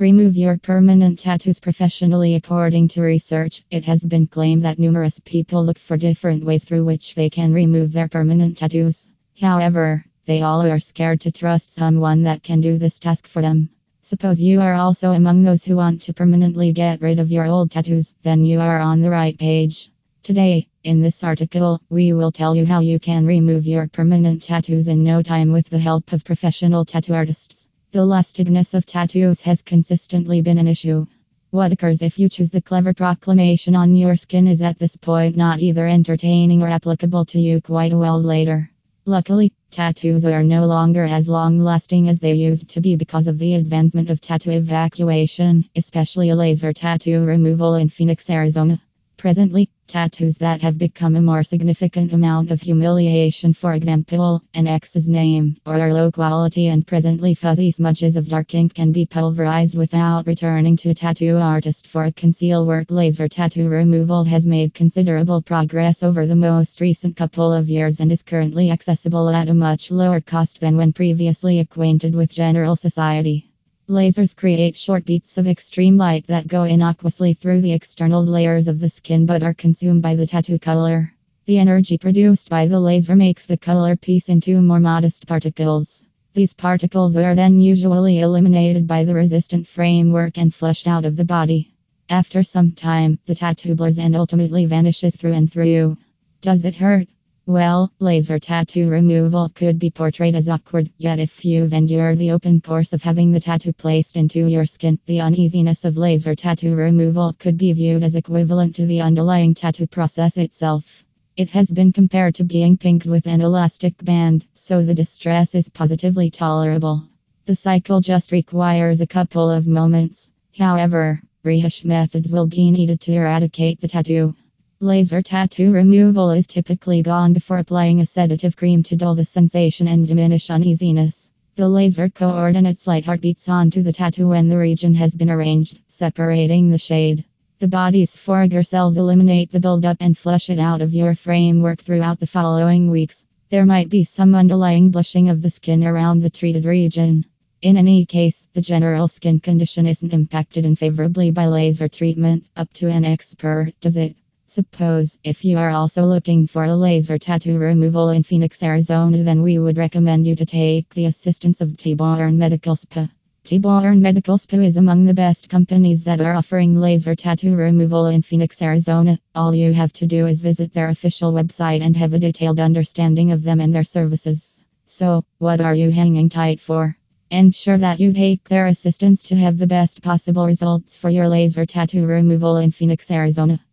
Remove your permanent tattoos professionally. According to research, it has been claimed that numerous people look for different ways through which they can remove their permanent tattoos. However, they all are scared to trust someone that can do this task for them. Suppose you are also among those who want to permanently get rid of your old tattoos, then you are on the right page. Today, in this article, we will tell you how you can remove your permanent tattoos in no time with the help of professional tattoo artists. The lastingness of tattoos has consistently been an issue. What occurs if you choose the clever proclamation on your skin is at this point not either entertaining or applicable to you quite well later. Luckily, tattoos are no longer as long-lasting as they used to be because of the advancement of tattoo evacuation, especially laser tattoo removal in Phoenix, Arizona. Presently, tattoos that have become a more significant amount of humiliation, for example, an ex's name, or are low quality and presently fuzzy smudges of dark ink, can be pulverized without returning to a tattoo artist for a conceal work. Laser tattoo removal has made considerable progress over the most recent couple of years and is currently accessible at a much lower cost than when previously acquainted with general society. Lasers create short beats of extreme light that go innocuously through the external layers of the skin but are consumed by the tattoo color. The energy produced by the laser makes the color piece into more modest particles. These particles are then usually eliminated by the resistant framework and flushed out of the body. After some time, the tattoo blurs and ultimately vanishes through and through. Does it hurt? Well, laser tattoo removal could be portrayed as awkward, yet if you've endured the open course of having the tattoo placed into your skin, the uneasiness of laser tattoo removal could be viewed as equivalent to the underlying tattoo process itself. It has been compared to being pinked with an elastic band, so the distress is positively tolerable. The cycle just requires a couple of moments. However, rehash methods will be needed to eradicate the tattoo. Laser tattoo removal is typically done before applying a sedative cream to dull the sensation and diminish uneasiness. The laser coordinates light heartbeats onto the tattoo when the region has been arranged, separating the shade. The body's Fourier cells eliminate the buildup and flush it out of your framework throughout the following weeks. There might be some underlying blushing of the skin around the treated region. In any case, the general skin condition isn't impacted unfavorably by laser treatment, up to an expert does it. Suppose, if you are also looking for a laser tattoo removal in Phoenix, Arizona, then we would recommend you to take the assistance of BeautyBorn Medical Spa. BeautyBorn Medical Spa is among the best companies that are offering laser tattoo removal in Phoenix, Arizona. All you have to do is visit their official website and have a detailed understanding of them and their services. So, what are you hanging tight for? Ensure that you take their assistance to have the best possible results for your laser tattoo removal in Phoenix, Arizona.